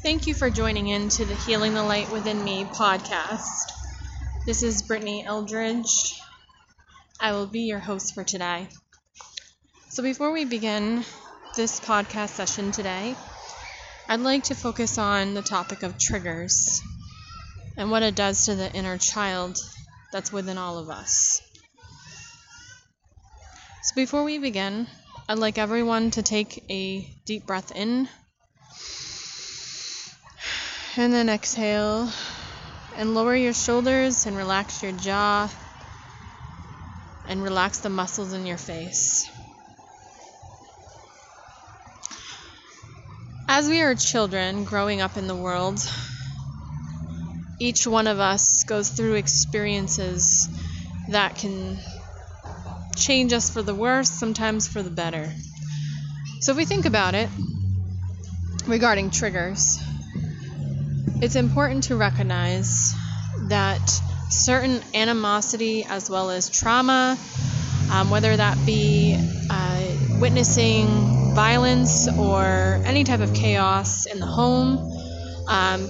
Thank you for joining in to the Healing the Light Within Me podcast. This is Brittany Eldridge. I will be your host for today. So before we begin this podcast session today, I'd like to focus on the topic of triggers and what it does to the inner child that's within all of us. So before we begin, I'd like everyone to take a deep breath in and then exhale and lower your shoulders and relax your jaw and relax the muscles in your face. As we are children growing up in the world, each one of us goes through experiences that can change us for the worse, sometimes for the better. So if we think about it, regarding triggers, it's important to recognize that certain animosity as well as trauma, whether that be witnessing violence or any type of chaos in the home,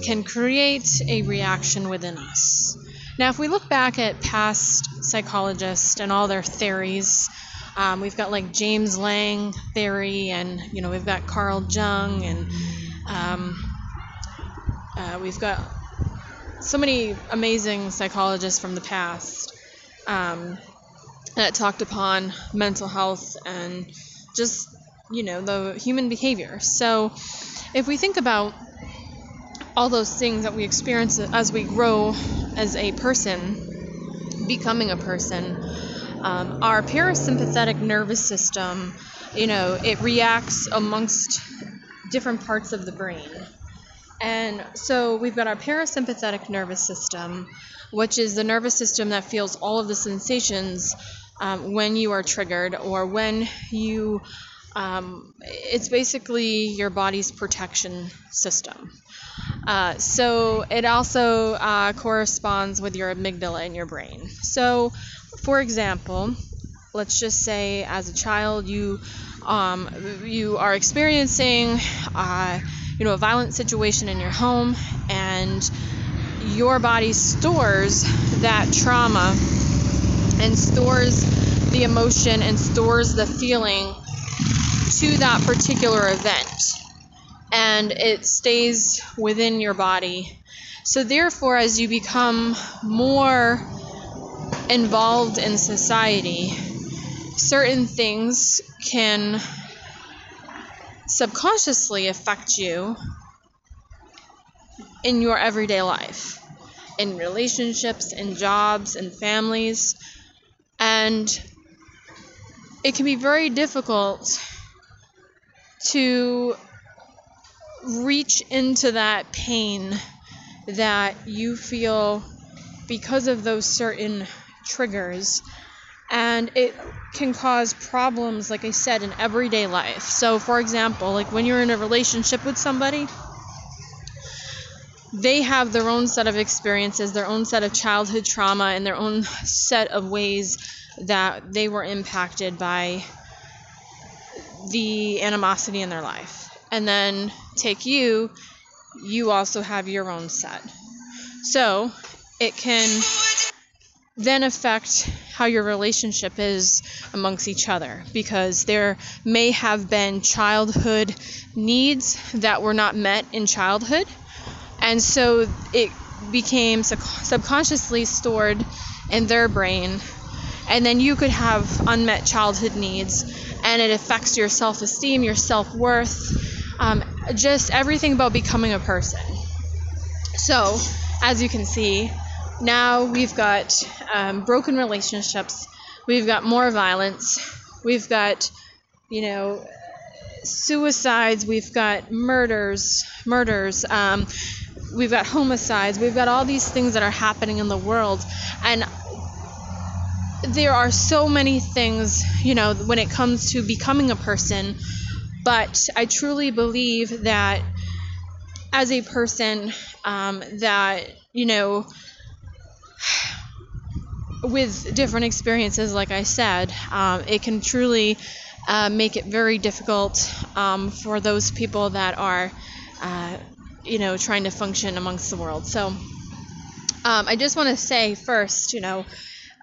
can create a reaction within us. Now, if we look back at past psychologists and all their theories, we've got like James Lange theory, and we've got Carl Jung, and we've got so many amazing psychologists from the past that talked upon mental health and just the human behavior. So if we think about all those things that we experience as we grow as a person, becoming a person, our parasympathetic nervous system, it reacts amongst different parts of the brain. And so we've got our parasympathetic nervous system, which is the nervous system that feels all of the sensations when you are triggered or when you it's basically your body's protection system. So it also corresponds with your amygdala in your brain. So, for example, let's just say as a child you are experiencing a violent situation in your home, and your body stores that trauma and stores the emotion and stores the feeling to that particular event, and it stays within your body. So therefore, as you become more involved in society, certain things can subconsciously affect you in your everyday life, in relationships, in jobs, in families, and it can be very difficult to reach into that pain that you feel because of those certain triggers, and it can cause problems, like I said, in everyday life. So for example, like when you're in a relationship with somebody, they have their own set of experiences, their own set of childhood trauma, and their own set of ways that they were impacted by the animosity in their life. And then take you also have your own set. So it can then affect how your relationship is amongst each other, because there may have been childhood needs that were not met in childhood, and so it became subconsciously stored in their brain. And then you could have unmet childhood needs, and it affects your self-esteem, your self-worth, just everything about becoming a person. So, as you can see, now we've got broken relationships, we've got more violence, we've got, suicides, we've got murders, we've got homicides, we've got all these things that are happening in the world, and there are so many things, when it comes to becoming a person. But I truly believe that as a person, that, with different experiences, like I said, it can truly make it very difficult for those people that are you know, trying to function amongst the world. So I just want to say first, you know,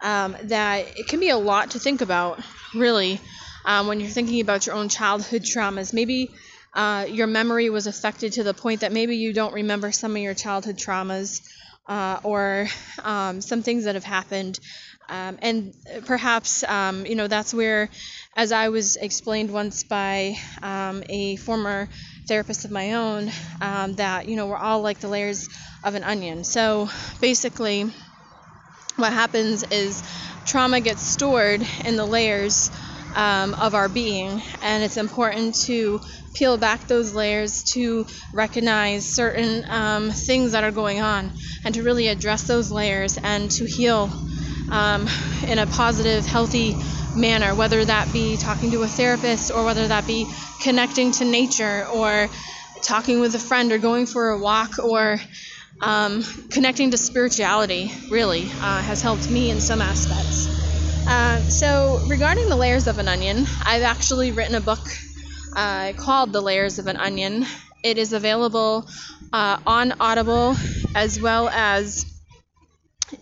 that it can be a lot to think about, really, when you're thinking about your own childhood traumas. Maybe your memory was affected to the point that maybe you don't remember some of your childhood traumas or some things that have happened. And perhaps, you know, that's where, as I was explained once by a former therapist of my own, that, you know, we're all like the layers of an onion. So basically what happens is trauma gets stored in the layers of our being, and it's important to peel back those layers to recognize certain things that are going on and to really address those layers and to heal in a positive, healthy manner, whether that be talking to a therapist or whether that be connecting to nature or talking with a friend or going for a walk or connecting to spirituality, really, has helped me in some aspects. So regarding the layers of an onion, I've actually written a book called The Layers of an Onion. It is available on Audible as well as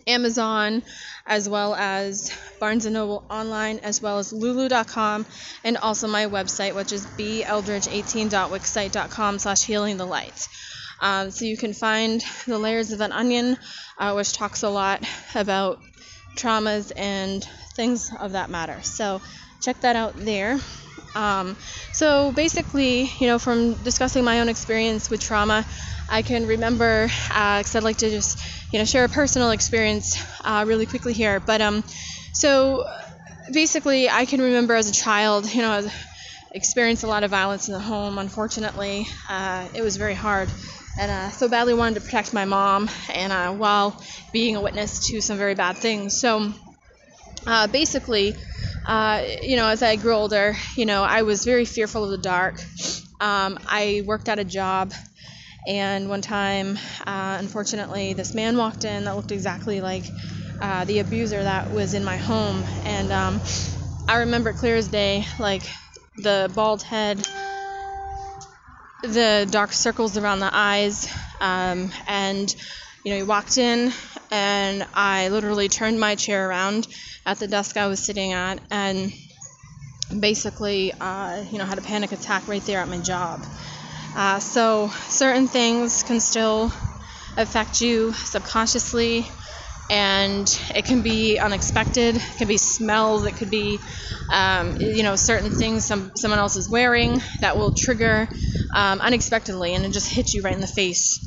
Amazon, as well as Barnes & Noble online, as well as Lulu.com, and also my website, which is beldridge18.wixsite.com/healingthelight. So you can find The Layers of an Onion, which talks a lot about traumas and things of that matter. So check that out there. So basically, you know, from discussing my own experience with trauma, I can remember, because I'd like to just, you know, share a personal experience really quickly here. But so basically, I can remember as a child, you know, I experienced a lot of violence in the home. Unfortunately, it was very hard, and so badly wanted to protect my mom, and while being a witness to some very bad things. So basically, you know, as I grew older, you know, I was very fearful of the dark. I worked at a job, and one time, unfortunately, this man walked in that looked exactly like the abuser that was in my home. And I remember clear as day, like the bald head, the dark circles around the eyes, and, you know, he walked in, and I literally turned my chair around at the desk I was sitting at, and basically, you know, had a panic attack right there at my job. So certain things can still affect you subconsciously, and it can be unexpected. It can be smells. It could be, you know, certain things someone else is wearing that will trigger unexpectedly, and it just hits you right in the face.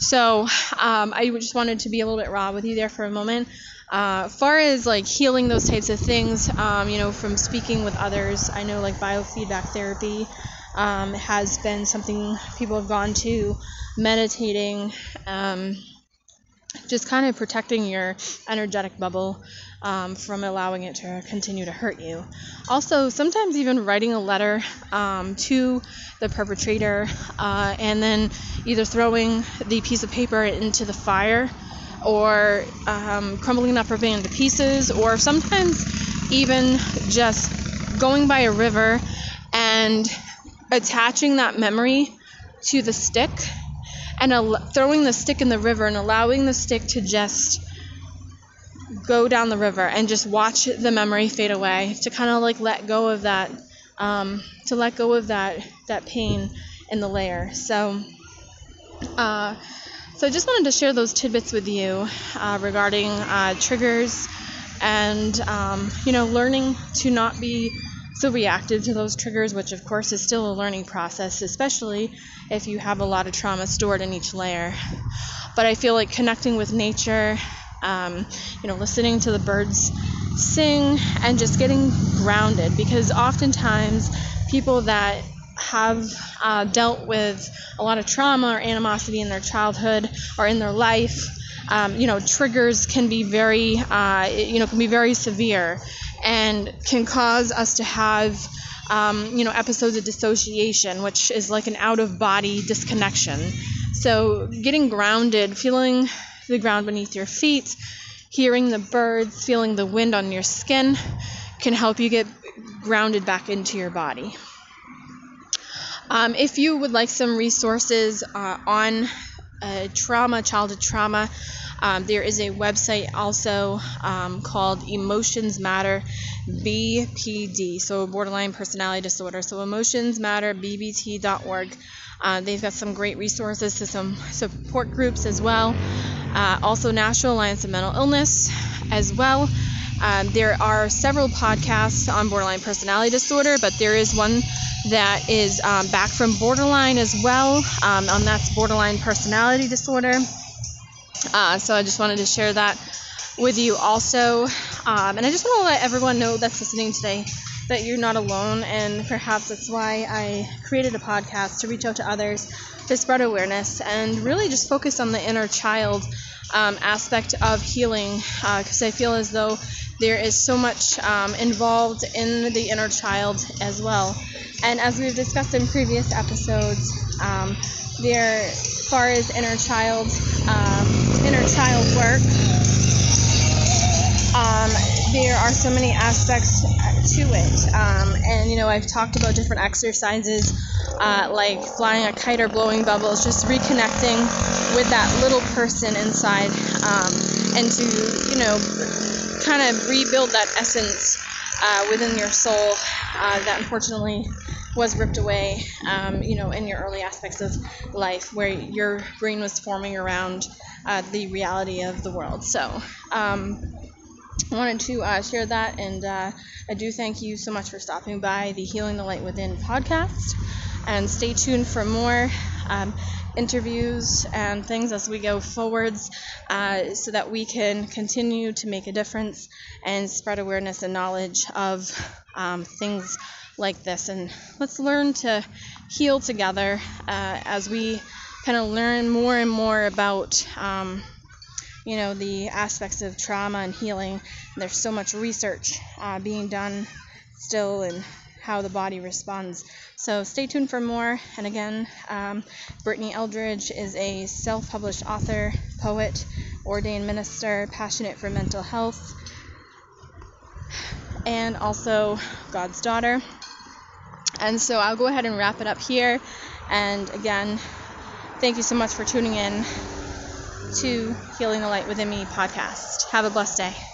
So I just wanted to be a little bit raw with you there for a moment. Far as like healing those types of things, you know, from speaking with others, I know like biofeedback therapy has been something people have gone to, meditating, just kind of protecting your energetic bubble from allowing it to continue to hurt you. Also, sometimes even writing a letter to the perpetrator and then either throwing the piece of paper into the fire or crumbling that paper into pieces, or sometimes even just going by a river and attaching that memory to the stick and throwing the stick in the river and allowing the stick to just go down the river and just watch the memory fade away, to kind of like let go of that, to let go of that pain in the layer. So so I just wanted to share those tidbits with you regarding triggers and you know, learning to not be so reactive to those triggers, which of course is still a learning process, especially if you have a lot of trauma stored in each layer. But I feel like connecting with nature, you know, listening to the birds sing and just getting grounded, because oftentimes people that have dealt with a lot of trauma or animosity in their childhood or in their life, you know, triggers can be very, you know, can be very severe and can cause us to have, you know, episodes of dissociation, which is like an out-of-body disconnection. So getting grounded, feeling the ground beneath your feet, hearing the birds, feeling the wind on your skin can help you get grounded back into your body. If you would like some resources on trauma, childhood trauma, there is a website also called Emotions Matter BPD, so Borderline Personality Disorder. So EmotionsMatterBBT.org. They've got some great resources to some support groups as well. Also National Alliance of Mental Illness as well. There are several podcasts on borderline personality disorder, but there is one that is back from borderline as well, and that's borderline personality disorder. So I just wanted to share that with you also. And I just want to let everyone know that's listening today that you're not alone, and perhaps that's why I created a podcast, to reach out to others, to spread awareness, and really just focus on the inner child aspect of healing, because I feel as though there is so much involved in the inner child as well. And as we've discussed in previous episodes, there, as far as inner child work, there are so many aspects to it. And, you know, I've talked about different exercises like flying a kite or blowing bubbles, just reconnecting with that little person inside, and to, you know, kind of rebuild that essence within your soul that unfortunately was ripped away, you know, in your early aspects of life where your brain was forming around the reality of the world. So, I wanted to share that, and I do thank you so much for stopping by the Healing the Light Within podcast, and stay tuned for more interviews and things as we go forwards, so that we can continue to make a difference and spread awareness and knowledge of things like this. And let's learn to heal together as we kind of learn more and more about you know, the aspects of trauma and healing. There's so much research being done still and how the body responds. So stay tuned for more. And again, Brittany Eldridge is a self-published author, poet, ordained minister, passionate for mental health, and also God's daughter. And so I'll go ahead and wrap it up here. And again, thank you so much for tuning in to Healing the Light Within Me podcast. Have a blessed day.